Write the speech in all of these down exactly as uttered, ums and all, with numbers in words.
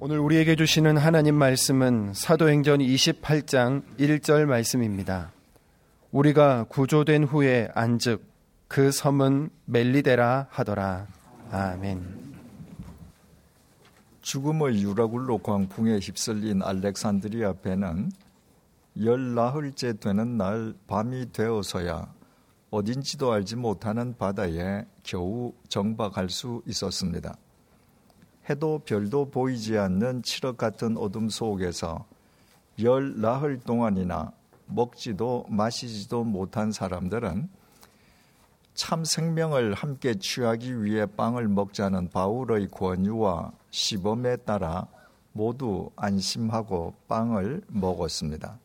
오늘 우리에게 주시는 하나님 말씀은 사도행전 이십팔 장 일 절 말씀입니다. 우리가 구조된 후에 안즉 그 섬은 멜리데라 하더라. 아멘. 죽음의 유라굴로 광풍에 휩쓸린 알렉산드리아 배는 열나흘째 되는 날 밤이 되어서야 어딘지도 알지 못하는 바다에 겨우 정박할 수 있었습니다. 해도 별도 보이지 않는 칠흑 같은 어둠 속에서 열 나흘 동안이나 먹지도 마시지도 못한 사람들은 참 생명을 함께 취하기 위해 빵을 먹자는 바울의 권유와 시범에 따라 모두 안심하고 빵을 먹었습니다.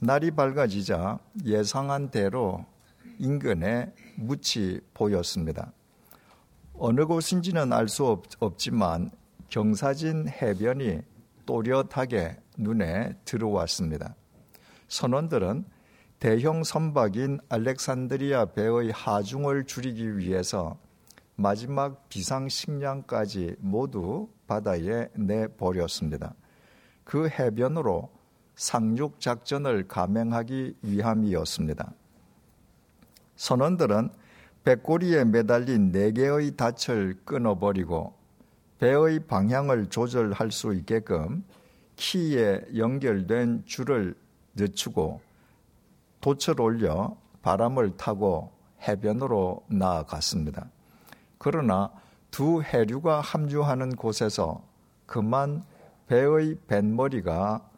날이 밝아지자 예상한 대로 인근에 뭍이 보였습니다. 어느 곳인지는 알 수 없지만 경사진 해변이 또렷하게 눈에 들어왔습니다. 선원들은 대형 선박인 알렉산드리아 배의 하중을 줄이기 위해서 마지막 비상식량까지 모두 바다에 내버렸습니다. 그 해변으로 상륙작전을 감행하기 위함이었습니다. 선원들은 백고리에 매달린 네 개의 닻을 끊어버리고 배의 방향을 조절할 수 있게끔 키에 연결된 줄을 늦추고 돛을 올려 바람을 타고 해변으로 나아갔습니다. 그러나 두 해류가 합류하는 곳에서 그만 배의 뱃머리가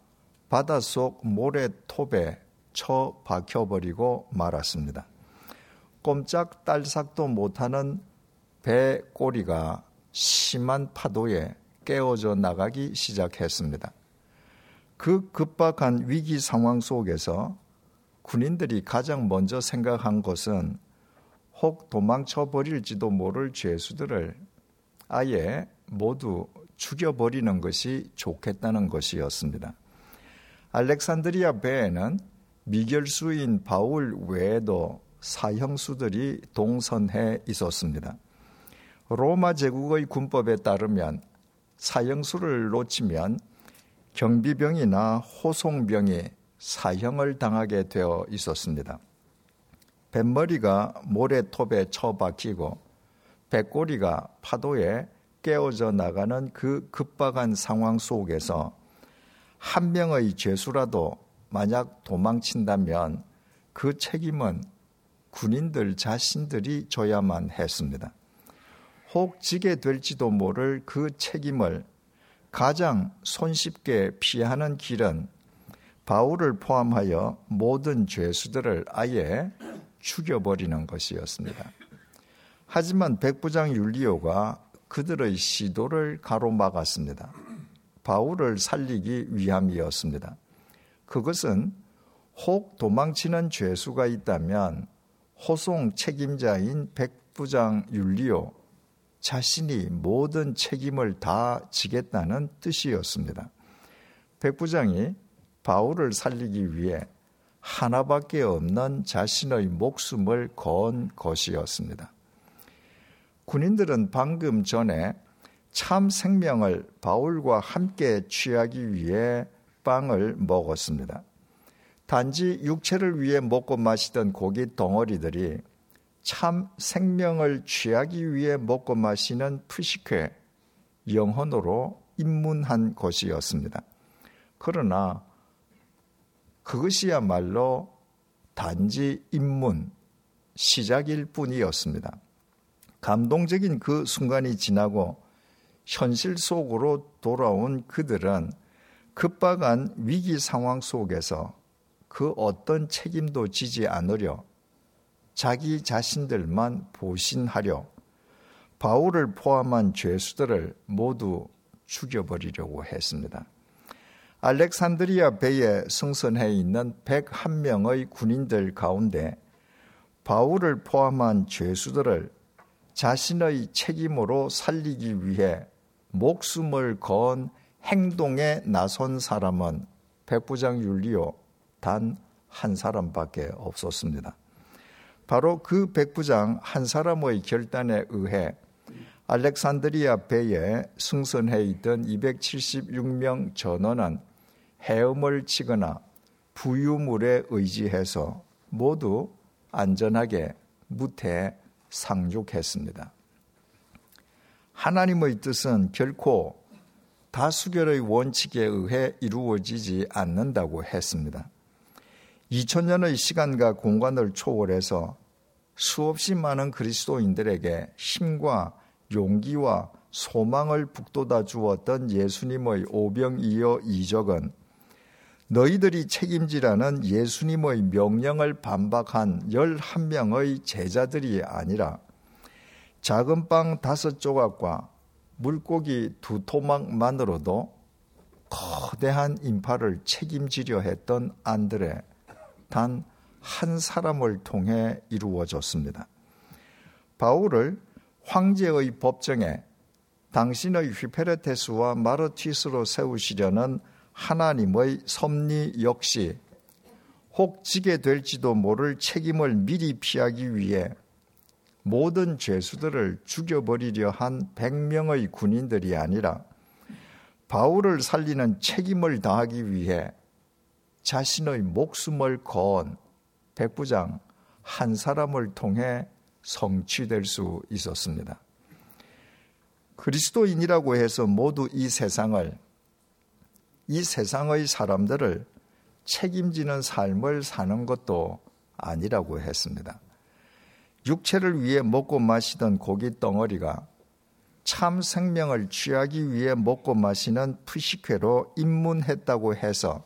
바닷속 모래톱에 처박혀버리고 말았습니다. 꼼짝 딸싹도 못하는 배 꼬리가 심한 파도에 깨어져 나가기 시작했습니다. 그 급박한 위기 상황 속에서 군인들이 가장 먼저 생각한 것은 혹 도망쳐버릴지도 모를 죄수들을 아예 모두 죽여버리는 것이 좋겠다는 것이었습니다. 알렉산드리아 배에는 미결수인 바울 외에도 사형수들이 동선해 있었습니다. 로마 제국의 군법에 따르면 사형수를 놓치면 경비병이나 호송병이 사형을 당하게 되어 있었습니다. 뱃머리가 모래톱에 처박히고 배꼬리가 파도에 깨어져 나가는 그 급박한 상황 속에서 한 명의 죄수라도 만약 도망친다면 그 책임은 군인들 자신들이 져야만 했습니다. 혹 지게 될지도 모를 그 책임을 가장 손쉽게 피하는 길은 바울을 포함하여 모든 죄수들을 아예 죽여버리는 것이었습니다. 하지만 백부장 율리오가 그들의 시도를 가로막았습니다. 바울을 살리기 위함이었습니다. 그것은 혹 도망치는 죄수가 있다면 호송 책임자인 백부장 율리오 자신이 모든 책임을 다 지겠다는 뜻이었습니다. 백부장이 바울을 살리기 위해 하나밖에 없는 자신의 목숨을 건 것이었습니다. 군인들은 방금 전에 참 생명을 바울과 함께 취하기 위해 빵을 먹었습니다. 단지 육체를 위해 먹고 마시던 고기 덩어리들이 참 생명을 취하기 위해 먹고 마시는 푸시케 영혼으로 입문한 것이었습니다. 그러나 그것이야말로 단지 입문, 시작일 뿐이었습니다. 감동적인 그 순간이 지나고 현실 속으로 돌아온 그들은 급박한 위기 상황 속에서 그 어떤 책임도 지지 않으려 자기 자신들만 보신하려 바울을 포함한 죄수들을 모두 죽여버리려고 했습니다. 알렉산드리아 배에 승선해 있는 백일 명의 군인들 가운데 바울을 포함한 죄수들을 자신의 책임으로 살리기 위해 목숨을 건 행동에 나선 사람은 백부장 율리오 단 한 사람밖에 없었습니다. 바로 그 백부장 한 사람의 결단에 의해 알렉산드리아 배에 승선해 있던 이백칠십육 명 전원은 헤엄을 치거나 부유물에 의지해서 모두 안전하게 무태에 상륙했습니다. 하나님의 뜻은 결코 다수결의 원칙에 의해 이루어지지 않는다고 했습니다. 이천 년의 시간과 공간을 초월해서 수없이 많은 그리스도인들에게 힘과 용기와 소망을 북돋아 주었던 예수님의 오병이어 이적은 너희들이 책임지라는 예수님의 명령을 반박한 열한 명의 제자들이 아니라 작은 빵 다섯 조각과 물고기 두 토막만으로도 거대한 인파를 책임지려 했던 안드레 단 한 사람을 통해 이루어졌습니다. 바울을 황제의 법정에 당신의 휘페레테스와 마르티스로 세우시려는 하나님의 섭리 역시 혹 지게 될지도 모를 책임을 미리 피하기 위해 모든 죄수들을 죽여버리려 한 백 명의 군인들이 아니라 바울을 살리는 책임을 다하기 위해 자신의 목숨을 건 백부장 한 사람을 통해 성취될 수 있었습니다. 그리스도인이라고 해서 모두 이 세상을 이 세상의 사람들을 책임지는 삶을 사는 것도 아니라고 했습니다. 육체를 위해 먹고 마시던 고기 덩어리가 참 생명을 취하기 위해 먹고 마시는 푸시케로 입문했다고 해서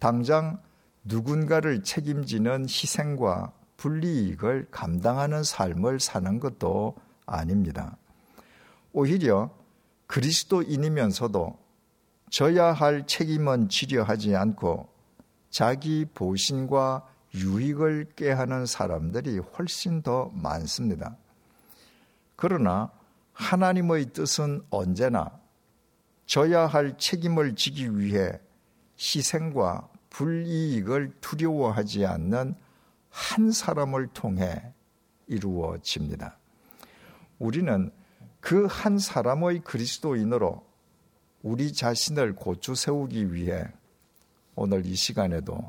당장 누군가를 책임지는 희생과 불이익을 감당하는 삶을 사는 것도 아닙니다. 오히려 그리스도인이면서도 져야 할 책임은 지려 하지 않고 자기 보신과 유익을 꾀하는 사람들이 훨씬 더 많습니다. 그러나 하나님의 뜻은 언제나 져야 할 책임을 지기 위해 희생과 불이익을 두려워하지 않는 한 사람을 통해 이루어집니다. 우리는 그 한 사람의 그리스도인으로 우리 자신을 고추 세우기 위해 오늘 이 시간에도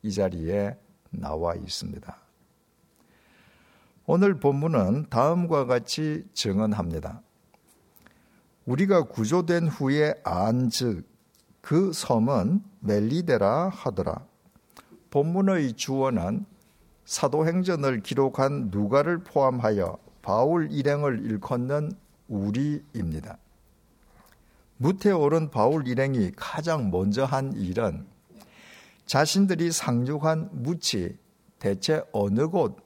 이 자리에 나와 있습니다. 오늘 본문은 다음과 같이 증언합니다. 우리가 구조된 후에 안즉 그 섬은 멜리데라 하더라. 본문의 주어는 사도행전을 기록한 누가를 포함하여 바울 일행을 일컫는 우리입니다. 무태에 오른 바울 일행이 가장 먼저 한 일은 자신들이 상륙한 무치 대체 어느 곳,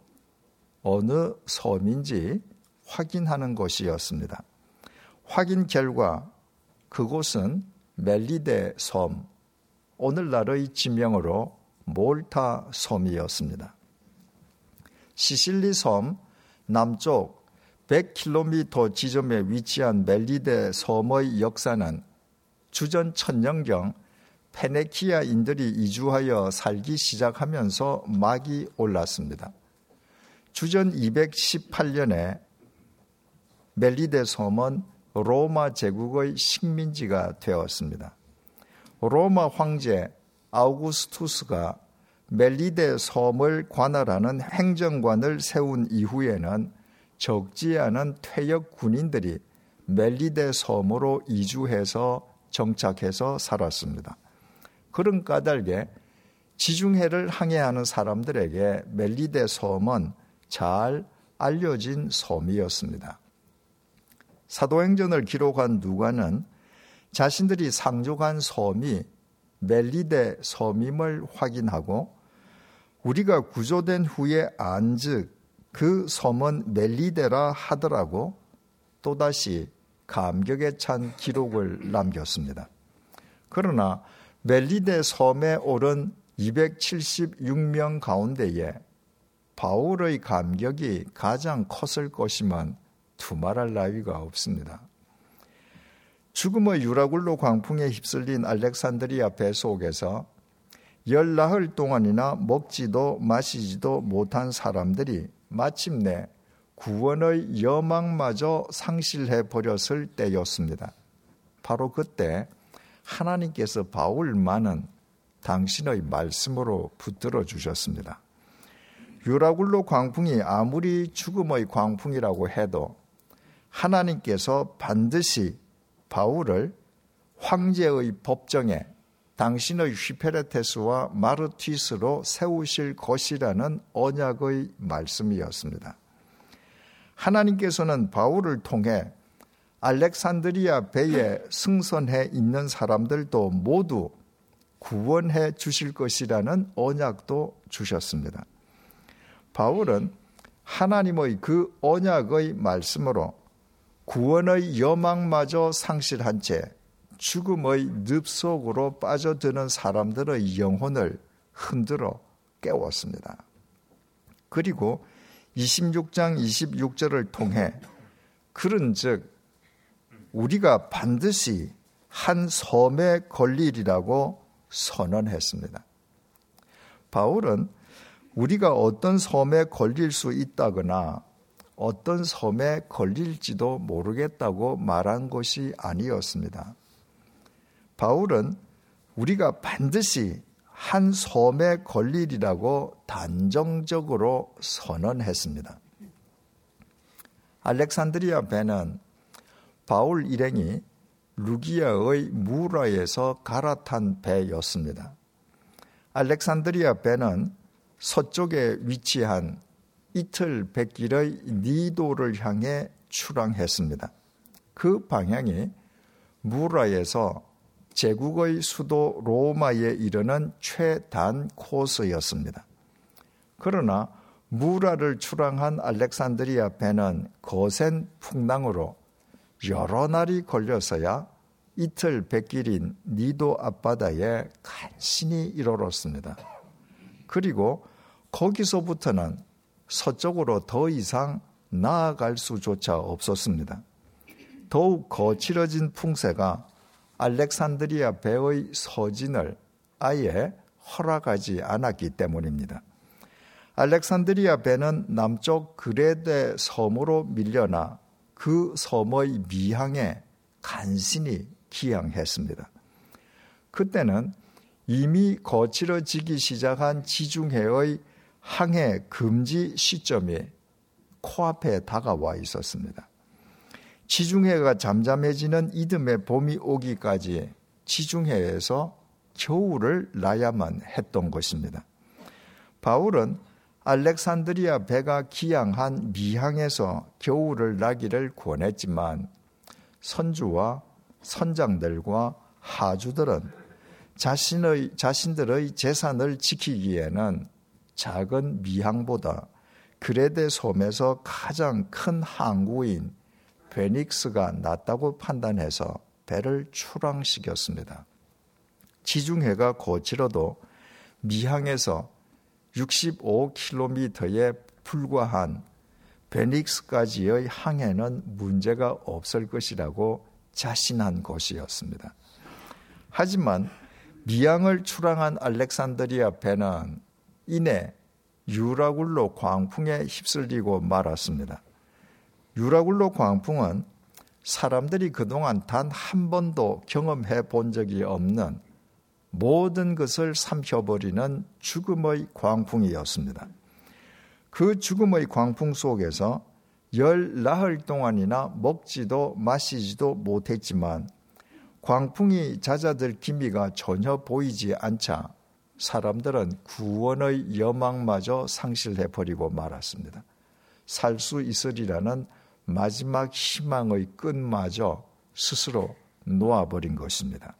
어느 섬인지 확인하는 것이었습니다. 확인 결과 그곳은 멜리데 섬, 오늘날의 지명으로 몰타 섬이었습니다. 시실리 섬 남쪽 백 킬로미터 지점에 위치한 멜리데 섬의 역사는 주전 천년경 페네키아인들이 이주하여 살기 시작하면서 막이 올랐습니다. 주전 이백십팔 년에 멜리데 섬은 로마 제국의 식민지가 되었습니다. 로마 황제 아우구스투스가 멜리데 섬을 관할하는 행정관을 세운 이후에는 적지 않은 퇴역 군인들이 멜리데 섬으로 이주해서 정착해서 살았습니다. 그런 까닭에 지중해를 항해하는 사람들에게 멜리데 섬은 잘 알려진 섬이었습니다. 사도행전을 기록한 누가는 자신들이 상륙한 섬이 멜리데 섬임을 확인하고 우리가 구조된 후에 안즉 그 섬은 멜리데라 하더라고 또다시 감격에 찬 기록을 남겼습니다. 그러나 멜리데 섬에 오른 이백칠십육 명 가운데에 바울의 감격이 가장 컸을 것이면 두말할 나위가 없습니다. 죽음의 유라굴로 광풍에 휩쓸린 알렉산드리아 배 속에서 열나흘 동안이나 먹지도 마시지도 못한 사람들이 마침내 구원의 여망마저 상실해버렸을 때였습니다. 바로 그때 하나님께서 바울만은 당신의 말씀으로 붙들어 주셨습니다. 유라굴로 광풍이 아무리 죽음의 광풍이라고 해도 하나님께서 반드시 바울을 황제의 법정에 당신의 휘페레테스와 마르튀스로 세우실 것이라는 언약의 말씀이었습니다. 하나님께서는 바울을 통해 알렉산드리아 배에 승선해 있는 사람들도 모두 구원해 주실 것이라는 언약도 주셨습니다. 바울은 하나님의 그 언약의 말씀으로 구원의 여망마저 상실한 채 죽음의 늪 속으로 빠져드는 사람들의 영혼을 흔들어 깨웠습니다. 그리고 이십육 장 이십육 절을 통해 그런즉 우리가 반드시 한 섬에 걸리리라고 선언했습니다. 바울은 우리가 어떤 섬에 걸릴 수 있다거나 어떤 섬에 걸릴지도 모르겠다고 말한 것이 아니었습니다. 바울은 우리가 반드시 한 섬에 걸리리라고 단정적으로 선언했습니다. 알렉산드리아 배는 바울 일행이 루기아의 무라에서 갈아탄 배였습니다. 알렉산드리아 배는 서쪽에 위치한 이틀 백길의 니도를 향해 출항했습니다. 그 방향이 무라에서 제국의 수도 로마에 이르는 최단 코스였습니다. 그러나 무라를 출항한 알렉산드리아 배는 거센 풍랑으로 여러 날이 걸려서야 이틀 백길인 니도 앞바다에 간신히 이르렀습니다. 그리고 거기서부터는 서쪽으로 더 이상 나아갈 수조차 없었습니다. 더욱 거칠어진 풍세가 알렉산드리아 배의 서진을 아예 허락하지 않았기 때문입니다. 알렉산드리아 배는 남쪽 그레데 섬으로 밀려나 그 섬의 미항에 간신히 기항했습니다. 그때는 이미 거칠어지기 시작한 지중해의 항해 금지 시점이 코앞에 다가와 있었습니다. 지중해가 잠잠해지는 이듬해 봄이 오기까지 지중해에서 겨울을 나야만 했던 것입니다. 바울은 알렉산드리아 배가 기항한 미항에서 겨울을 나기를 권했지만 선주와 선장들과 하주들은 자신의, 자신들의 재산을 지키기에는 작은 미항보다 그레데 섬에서 가장 큰 항구인 베닉스가 낫다고 판단해서 배를 출항시켰습니다. 지중해가 거칠어도 미항에서 육십오 킬로미터에 불과한 베닉스까지의 항해는 문제가 없을 것이라고 자신한 것이었습니다. 하지만 미항을 출항한 알렉산드리아 배는 이내 유라굴로 광풍에 휩쓸리고 말았습니다. 유라굴로 광풍은 사람들이 그동안 단 한 번도 경험해 본 적이 없는 모든 것을 삼켜버리는 죽음의 광풍이었습니다. 그 죽음의 광풍 속에서 열 나흘 동안이나 먹지도 마시지도 못했지만 광풍이 잦아들 기미가 전혀 보이지 않자 사람들은 구원의 여망마저 상실해버리고 말았습니다. 살 수 있으리라는 마지막 희망의 끈마저 스스로 놓아버린 것입니다.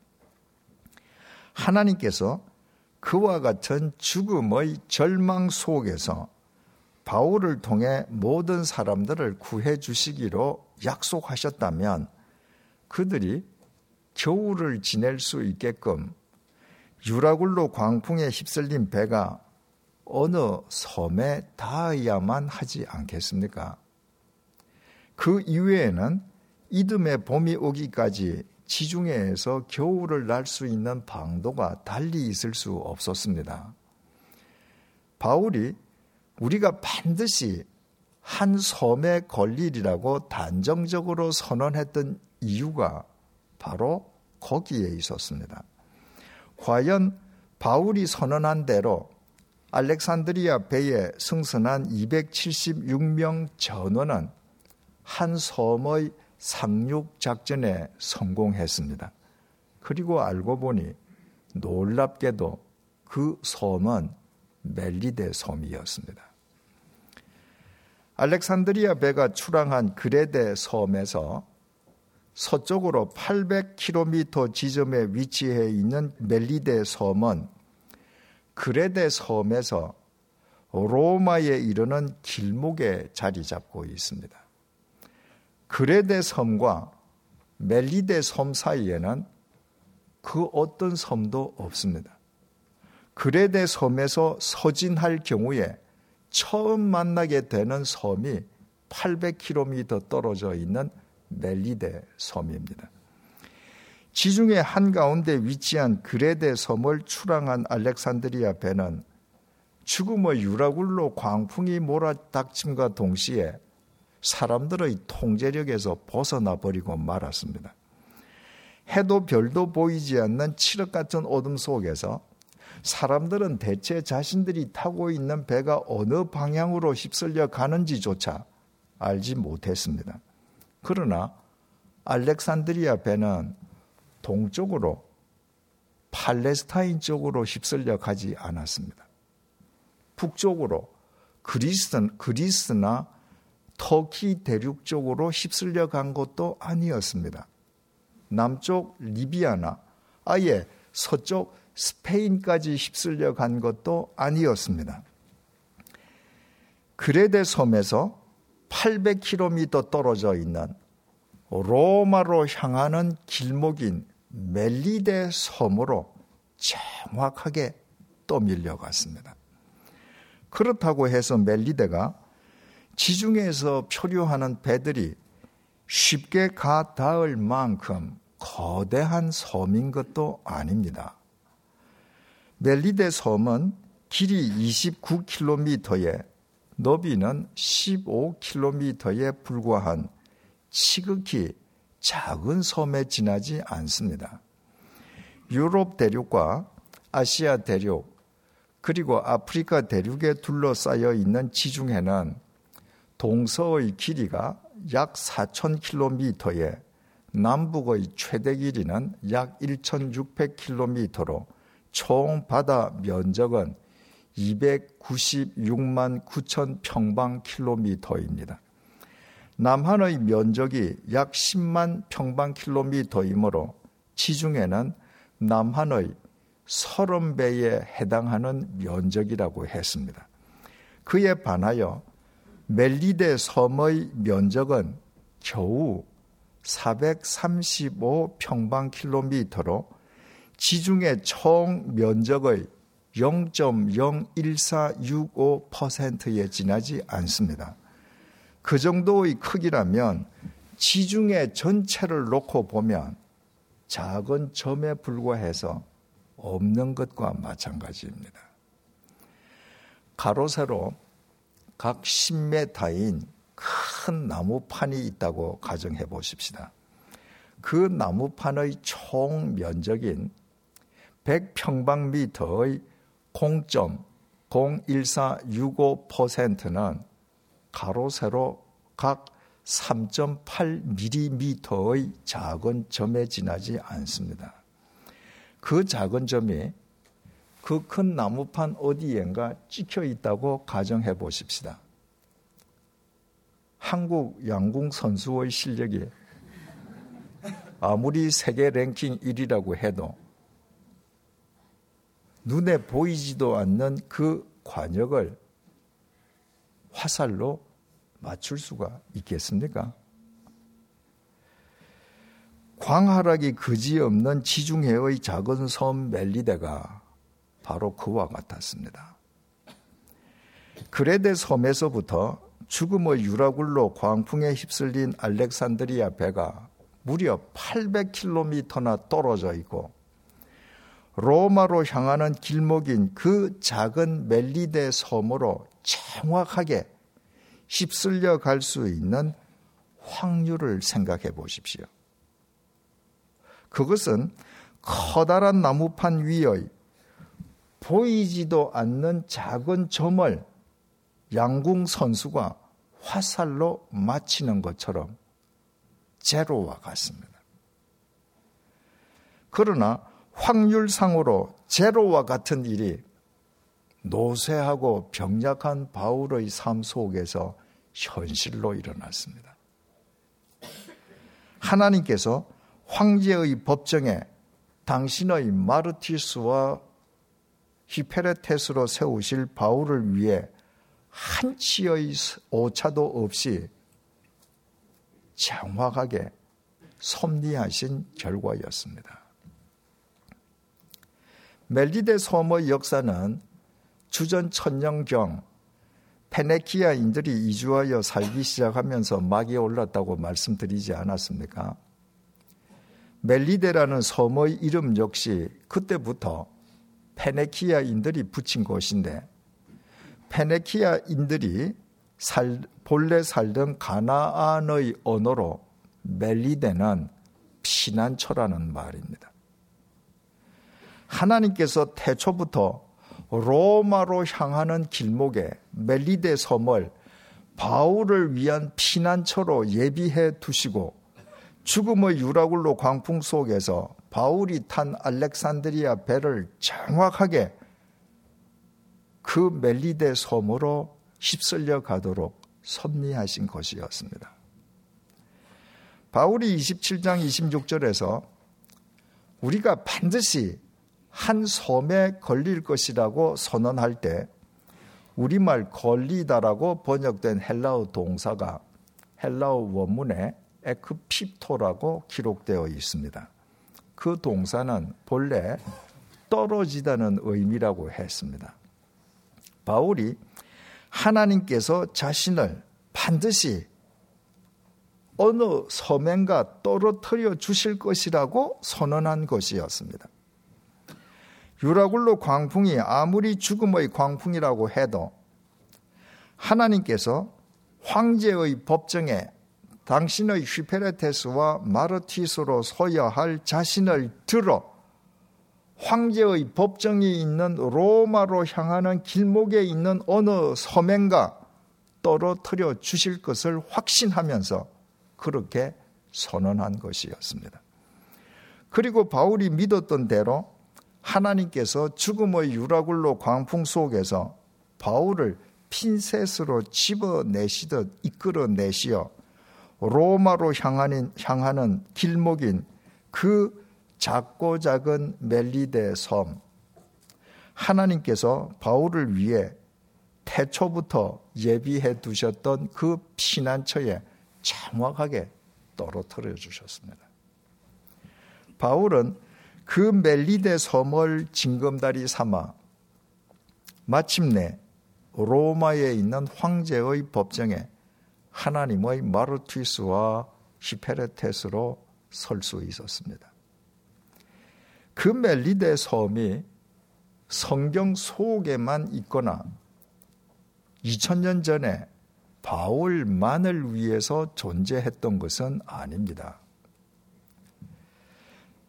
하나님께서 그와 같은 죽음의 절망 속에서 바울을 통해 모든 사람들을 구해 주시기로 약속하셨다면 그들이 겨울을 지낼 수 있게끔 유라굴로 광풍에 휩쓸린 배가 어느 섬에 닿아야만 하지 않겠습니까? 그 이외에는 이듬해 봄이 오기까지 지중해에서 겨울을 날 수 있는 방도가 달리 있을 수 없었습니다. 바울이 우리가 반드시 한 섬의 권리라고 단정적으로 선언했던 이유가 바로 거기에 있었습니다. 과연 바울이 선언한 대로 알렉산드리아 배에 승선한 이백칠십육 명 전원은 한 섬의 상륙작전에 성공했습니다. 그리고 알고 보니 놀랍게도 그 섬은 멜리데 섬이었습니다. 알렉산드리아 배가 출항한 그레데 섬에서 서쪽으로 팔백 킬로미터 지점에 위치해 있는 멜리데 섬은 그레데 섬에서 로마에 이르는 길목에 자리 잡고 있습니다. 그레데 섬과 멜리데 섬 사이에는 그 어떤 섬도 없습니다. 그레데 섬에서 서진할 경우에 처음 만나게 되는 섬이 팔백 킬로미터 떨어져 있는 멜리데 섬입니다. 지중해 한가운데 위치한 그레데 섬을 출항한 알렉산드리아 배는 죽음의 유라굴로 광풍이 몰아닥침과 동시에 사람들의 통제력에서 벗어나버리고 말았습니다. 해도 별도 보이지 않는 칠흑같은 어둠 속에서 사람들은 대체 자신들이 타고 있는 배가 어느 방향으로 휩쓸려 가는지조차 알지 못했습니다. 그러나 알렉산드리아 배는 동쪽으로 팔레스타인 쪽으로 휩쓸려 가지 않았습니다. 북쪽으로 그리스나 터키 대륙 쪽으로 휩쓸려 간 것도 아니었습니다. 남쪽 리비아나 아예 서쪽 스페인까지 휩쓸려 간 것도 아니었습니다. 그레데 섬에서 팔백 킬로미터 떨어져 있는 로마로 향하는 길목인 멜리데 섬으로 정확하게 떠밀려갔습니다. 그렇다고 해서 멜리데가 지중해에서 표류하는 배들이 쉽게 가 닿을 만큼 거대한 섬인 것도 아닙니다. 멜리데 섬은 길이 이십구 킬로미터에 너비는 십오 킬로미터에 불과한 지극히 작은 섬에 지나지 않습니다. 유럽 대륙과 아시아 대륙 그리고 아프리카 대륙에 둘러싸여 있는 지중해는 동서의 길이가 약 사천 킬로미터에 남북의 최대 길이는 약 천육백 킬로미터로 총 바다 면적은 이백구십육만 구천 평방킬로미터입니다. 남한의 면적이 약 십만 평방킬로미터이므로 지중해는 남한의 삼십 배에 해당하는 면적이라고 했습니다. 그에 반하여 멜리데 섬의 면적은 겨우 사백삼십오 평방킬로미터로 지중해 총 면적의 영 점 영일사육오 퍼센트에 지나지 않습니다. 그 정도의 크기라면 지중해 전체를 놓고 보면 작은 점에 불과해서 없는 것과 마찬가지입니다. 가로세로 각 십 미터인 큰 나무판이 있다고 가정해 보십시다. 그 나무판의 총 면적인 백 평방미터의 영 점 영일사육오 퍼센트는 가로세로 각 삼 점 팔 밀리미터의 작은 점에 지나지 않습니다. 그 작은 점이 그 큰 나무판 어디엔가 찍혀 있다고 가정해 보십시다. 한국 양궁 선수의 실력이 아무리 세계 랭킹 일 위라고 해도 눈에 보이지도 않는 그 관역을 화살로 맞출 수가 있겠습니까? 광활하기 그지없는 지중해의 작은 섬 멜리데가 바로 그와 같았습니다. 그레데 섬에서부터 죽음의 유라굴로 광풍에 휩쓸린 알렉산드리아 배가 무려 팔백 킬로미터나 떨어져 있고 로마로 향하는 길목인 그 작은 멜리데 섬으로 정확하게 휩쓸려 갈 수 있는 확률을 생각해 보십시오. 그것은 커다란 나무판 위의 보이지도 않는 작은 점을 양궁 선수가 화살로 맞히는 것처럼 제로와 같습니다. 그러나 확률상으로 제로와 같은 일이 노쇠하고 병약한 바울의 삶 속에서 현실로 일어났습니다. 하나님께서 황제의 법정에 당신의 마르티스와 히페레테스로 세우실 바울을 위해 한치의 오차도 없이 정확하게 섭리하신 결과였습니다. 멜리데 섬의 역사는 주전 천년경 페네키아인들이 이주하여 살기 시작하면서 막이 올랐다고 말씀드리지 않았습니까? 멜리데라는 섬의 이름 역시 그때부터 페네키아인들이 붙인 곳인데, 페네키아인들이 살, 본래 살던 가나안의 언어로 멜리데는 피난처라는 말입니다. 하나님께서 태초부터 로마로 향하는 길목에 멜리데 섬을 바울을 위한 피난처로 예비해 두시고, 죽음의 유라굴로 광풍 속에서 바울이 탄 알렉산드리아 배를 정확하게 그 멜리데 섬으로 휩쓸려 가도록 섭리하신 것이었습니다. 바울이 이십칠 장 이십육 절에서 우리가 반드시 한 섬에 걸릴 것이라고 선언할 때 우리말 걸리다라고 번역된 헬라어 동사가 헬라어 원문에 에크핍토라고 기록되어 있습니다. 그 동사는 본래 떨어지다는 의미라고 했습니다. 바울이 하나님께서 자신을 반드시 어느 섬엔가 떨어뜨려 주실 것이라고 선언한 것이었습니다. 유라굴로 광풍이 아무리 죽음의 광풍이라고 해도 하나님께서 황제의 법정에 당신의 휘페레테스와 마르티스로 서야 할 자신을 들어 황제의 법정이 있는 로마로 향하는 길목에 있는 어느 섬엔가 떨어뜨려 주실 것을 확신하면서 그렇게 선언한 것이었습니다. 그리고 바울이 믿었던 대로 하나님께서 죽음의 유라굴로 광풍 속에서 바울을 핀셋으로 집어내시듯 이끌어내시어 로마로 향하는, 향하는 길목인 그 작고 작은 멜리데 섬, 하나님께서 바울을 위해 태초부터 예비해 두셨던 그 피난처에 정확하게 떨어뜨려 주셨습니다. 바울은 그 멜리데 섬을 징검다리 삼아 마침내 로마에 있는 황제의 법정에 하나님의 마르티스와 히페레테스로 설 수 있었습니다. 그 멜리데 섬이 성경 속에만 있거나 이천 년 전에 바울만을 위해서 존재했던 것은 아닙니다.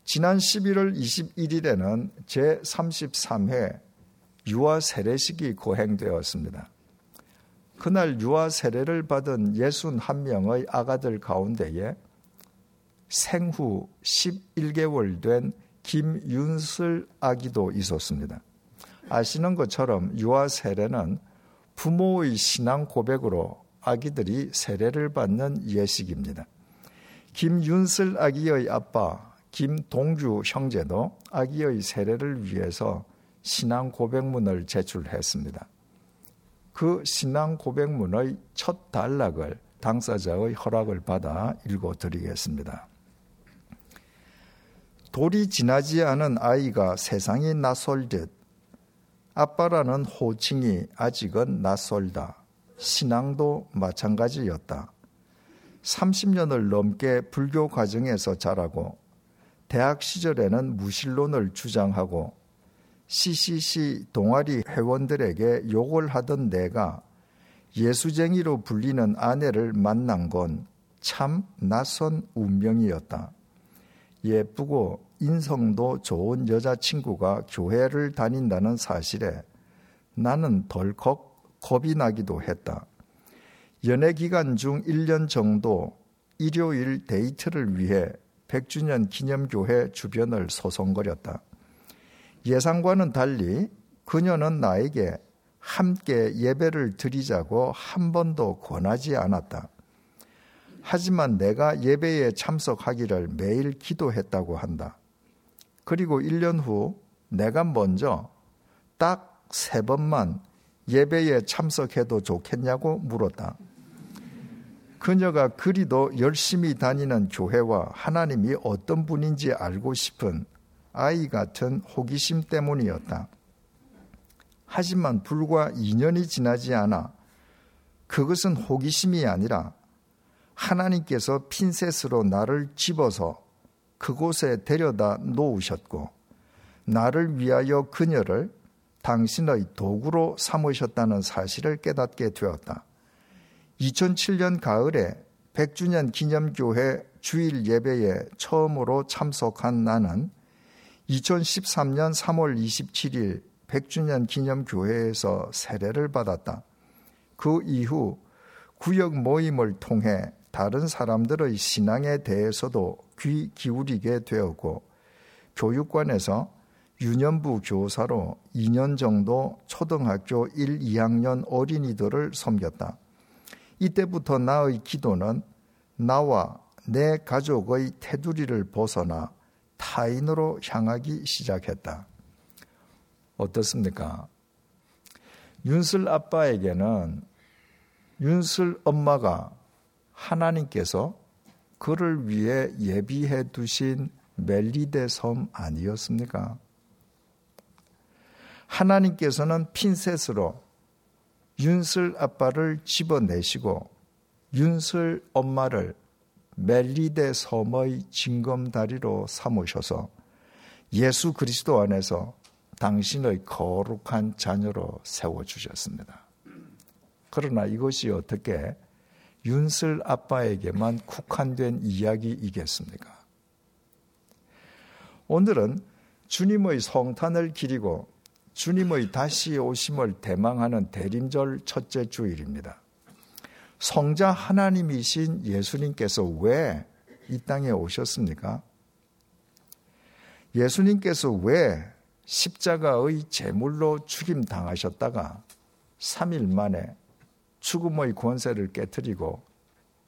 지난 십일월 이십일일에는 제삼십삼 회 유아 세례식이 거행되었습니다. 그날 유아 세례를 받은 육십일 명의 아가들 가운데에 생후 십일 개월 된 김윤슬 아기도 있었습니다. 아시는 것처럼 유아 세례는 부모의 신앙 고백으로 아기들이 세례를 받는 예식입니다. 김윤슬 아기의 아빠 김동주 형제도 아기의 세례를 위해서 신앙 고백문을 제출했습니다. 그 신앙 고백문의 첫 단락을 당사자의 허락을 받아 읽어드리겠습니다. 돌이 지나지 않은 아이가 세상이 낯설듯 아빠라는 호칭이 아직은 낯설다. 신앙도 마찬가지였다. 삼십 년을 넘게 불교 과정에서 자라고 대학 시절에는 무신론을 주장하고 씨씨씨 동아리 회원들에게 욕을 하던 내가 예수쟁이로 불리는 아내를 만난 건 참 낯선 운명이었다. 예쁘고 인성도 좋은 여자친구가 교회를 다닌다는 사실에 나는 덜컥 겁이 나기도 했다. 연애 기간 중 일 년 정도 일요일 데이트를 위해 백 주년 기념교회 주변을 소송거렸다. 예상과는 달리 그녀는 나에게 함께 예배를 드리자고 한 번도 권하지 않았다. 하지만 내가 예배에 참석하기를 매일 기도했다고 한다. 그리고 일 년 후 내가 먼저 딱 세 번만 예배에 참석해도 좋겠냐고 물었다. 그녀가 그리도 열심히 다니는 교회와 하나님이 어떤 분인지 알고 싶은 아이 같은 호기심 때문이었다. 하지만 불과 이 년이 지나지 않아 그것은 호기심이 아니라 하나님께서 핀셋으로 나를 집어서 그곳에 데려다 놓으셨고 나를 위하여 그녀를 당신의 도구로 삼으셨다는 사실을 깨닫게 되었다. 이천칠 년 가을에 백 주년 기념교회 주일 예배에 처음으로 참석한 나는 이천십삼 년 삼월 이십칠일 백 주년 기념교회에서 세례를 받았다. 그 이후 구역 모임을 통해 다른 사람들의 신앙에 대해서도 귀 기울이게 되었고 교육관에서 유년부 교사로 이 년 정도 초등학교 일, 이 학년 어린이들을 섬겼다. 이때부터 나의 기도는 나와 내 가족의 테두리를 벗어나 타인으로 향하기 시작했다. 어떻습니까? 윤슬 아빠에게는 윤슬 엄마가 하나님께서 그를 위해 예비해 두신 멜리데 섬 아니었습니까? 하나님께서는 핀셋으로 윤슬 아빠를 집어내시고 윤슬 엄마를 멜리데 섬의 징검다리로 삼으셔서 예수 그리스도 안에서 당신의 거룩한 자녀로 세워주셨습니다. 그러나 이것이 어떻게 윤슬 아빠에게만 국한된 이야기이겠습니까? 오늘은 주님의 성탄을 기리고 주님의 다시 오심을 대망하는 대림절 첫째 주일입니다. 성자 하나님이신 예수님께서 왜 이 땅에 오셨습니까? 예수님께서 왜 십자가의 제물로 죽임당하셨다가 삼 일 만에 죽음의 권세를 깨뜨리고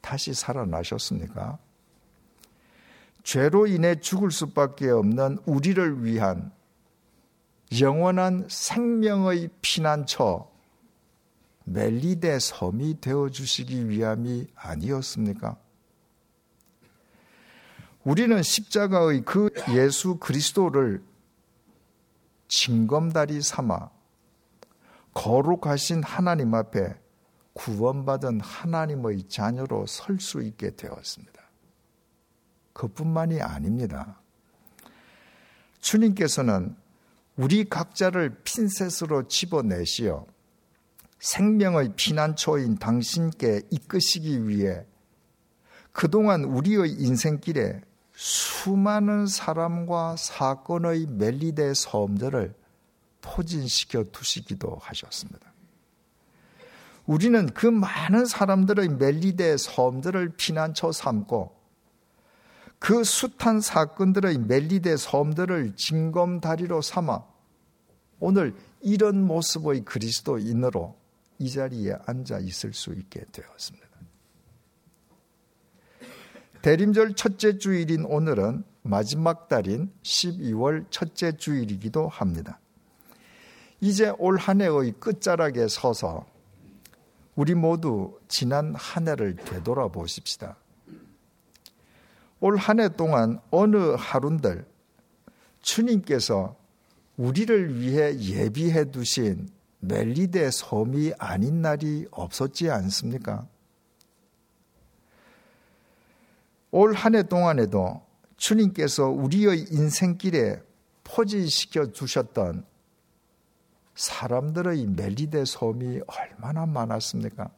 다시 살아나셨습니까? 죄로 인해 죽을 수밖에 없는 우리를 위한 영원한 생명의 피난처 멜리데 섬이 되어주시기 위함이 아니었습니까? 우리는 십자가의 그 예수 그리스도를 징검다리 삼아 거룩하신 하나님 앞에 구원받은 하나님의 자녀로 설 수 있게 되었습니다. 그뿐만이 아닙니다. 주님께서는 우리 각자를 핀셋으로 집어내시어 생명의 피난처인 당신께 이끄시기 위해 그동안 우리의 인생길에 수많은 사람과 사건의 멜리데 섬들을 포진시켜 두시기도 하셨습니다. 우리는 그 많은 사람들의 멜리데 섬들을 피난처 삼고 그 숱한 사건들의 멜리데 섬들을 징검다리로 삼아 오늘 이런 모습의 그리스도인으로 이 자리에 앉아 있을 수 있게 되었습니다. 대림절 첫째 주일인 오늘은 마지막 달인 십이월 첫째 주일이기도 합니다. 이제 올 한 해의 끝자락에 서서 우리 모두 지난 한 해를 되돌아보십시다. 올 한 해 동안 어느 하룬들 주님께서 우리를 위해 예비해 두신 멜리데 섬이 아닌 날이 없었지 않습니까? 올 한 해 동안에도 주님께서 우리의 인생길에 포진시켜 주셨던 사람들의 멜리데 섬이 얼마나 많았습니까?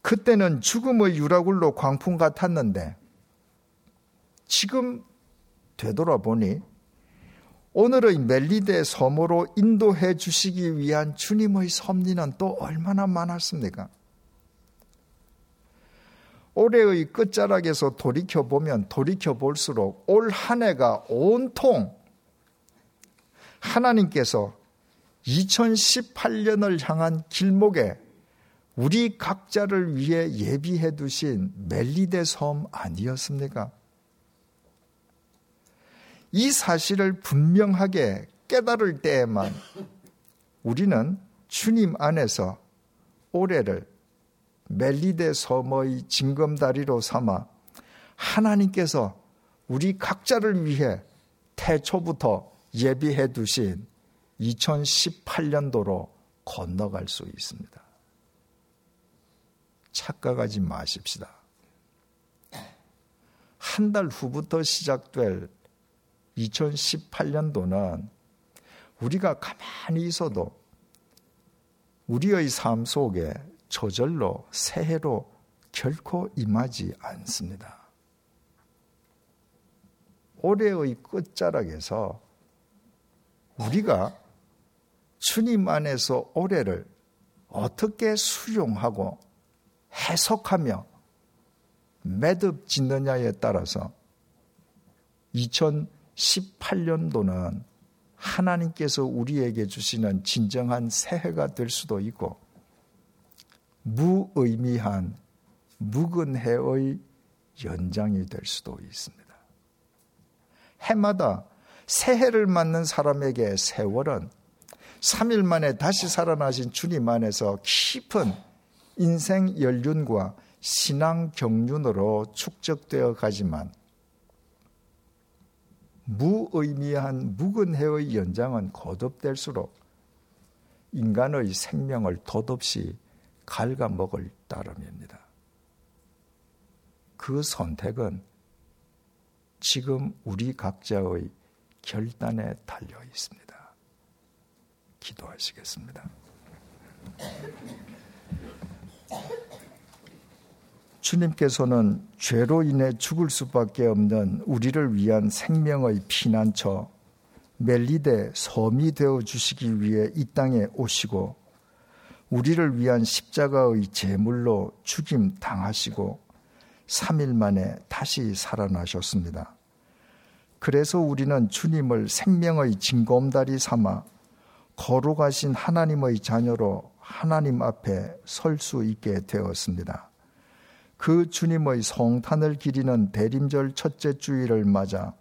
그때는 죽음의 유라굴로 광풍 같았는데 지금 되돌아보니 오늘의 멜리데 섬으로 인도해 주시기 위한 주님의 섭리는 또 얼마나 많았습니까? 올해의 끝자락에서 돌이켜보면 돌이켜볼수록 올 한 해가 온통 하나님께서 이천십팔 년을 향한 길목에 우리 각자를 위해 예비해 두신 멜리데 섬 아니었습니까? 이 사실을 분명하게 깨달을 때에만 우리는 주님 안에서 올해를 멜리데 섬의 징검다리로 삼아 하나님께서 우리 각자를 위해 태초부터 예비해 두신 이천십팔 년도로 건너갈 수 있습니다. 착각하지 마십시다. 한 달 후부터 시작될 이천십팔 년도는 우리가 가만히 있어도 우리의 삶 속에 저절로 새해로 결코 임하지 않습니다. 올해의 끝자락에서 우리가 주님 안에서 올해를 어떻게 수용하고 해석하며 매듭 짓느냐에 따라서 이천십팔 년도는 하나님께서 우리에게 주시는 진정한 새해가 될 수도 있고 무의미한 묵은 해의 연장이 될 수도 있습니다. 해마다 새해를 맞는 사람에게 세월은 삼 일 만에 다시 살아나신 주님 안에서 깊은 인생 연륜과 신앙 경륜으로 축적되어 가지만 무의미한 묵은 해의 연장은 거듭될수록 인간의 생명을 덧없이 갉아먹을 따름입니다. 그 선택은 지금 우리 각자의 결단에 달려 있습니다. 기도하시겠습니다. 주님께서는 죄로 인해 죽을 수밖에 없는 우리를 위한 생명의 피난처 멜리데 섬이 되어주시기 위해 이 땅에 오시고 우리를 위한 십자가의 제물로 죽임 당하시고 삼 일 만에 다시 살아나셨습니다. 그래서 우리는 주님을 생명의 징검다리 삼아 거룩하신 하나님의 자녀로 하나님 앞에 설 수 있게 되었습니다. 그 주님의 성탄을 기리는 대림절 첫째 주일을 맞아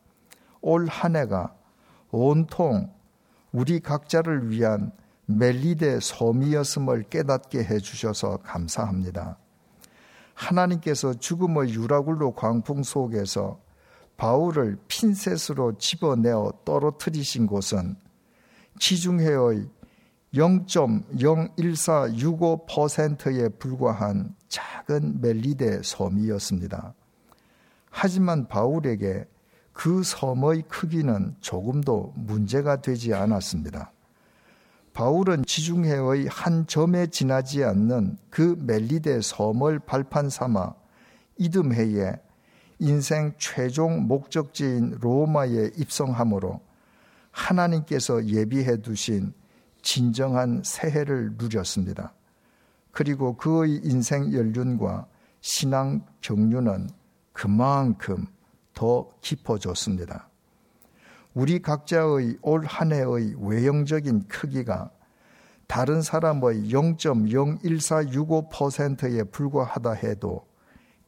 올 한 해가 온통 우리 각자를 위한 멜리데 섬이었음을 깨닫게 해주셔서 감사합니다. 하나님께서 죽음의 유라굴로 광풍 속에서 바울을 핀셋으로 집어내어 떨어뜨리신 곳은 지중해의 영 점 영일사육오 퍼센트에 불과한 작은 멜리데 섬이었습니다. 하지만 바울에게 그 섬의 크기는 조금도 문제가 되지 않았습니다. 바울은 지중해의 한 점에 지나지 않는 그 멜리데 섬을 발판 삼아 이듬해에 인생 최종 목적지인 로마에 입성함으로 하나님께서 예비해 두신 진정한 새해를 누렸습니다. 그리고 그의 인생 연륜과 신앙 경륜은 그만큼 더 깊어졌습니다. 우리 각자의 올 한 해의 외형적인 크기가 다른 사람의 영 점 영일사육오 퍼센트에 불과하다 해도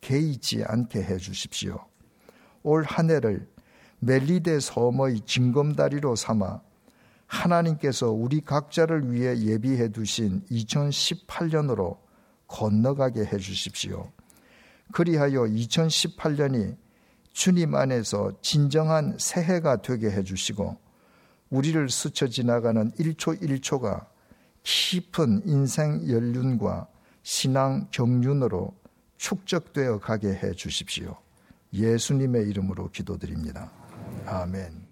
개의치 않게 해주십시오. 올 한 해를 멜리데 섬의 징검다리로 삼아 하나님께서 우리 각자를 위해 예비해 두신 이천십팔 년으로 건너가게 해주십시오. 그리하여 이천십팔 년이 주님 안에서 진정한 새해가 되게 해주시고 우리를 스쳐 지나가는 일 초 일 초가 깊은 인생 연륜과 신앙 경륜으로 축적되어 가게 해주십시오. 예수님의 이름으로 기도드립니다. 아멘.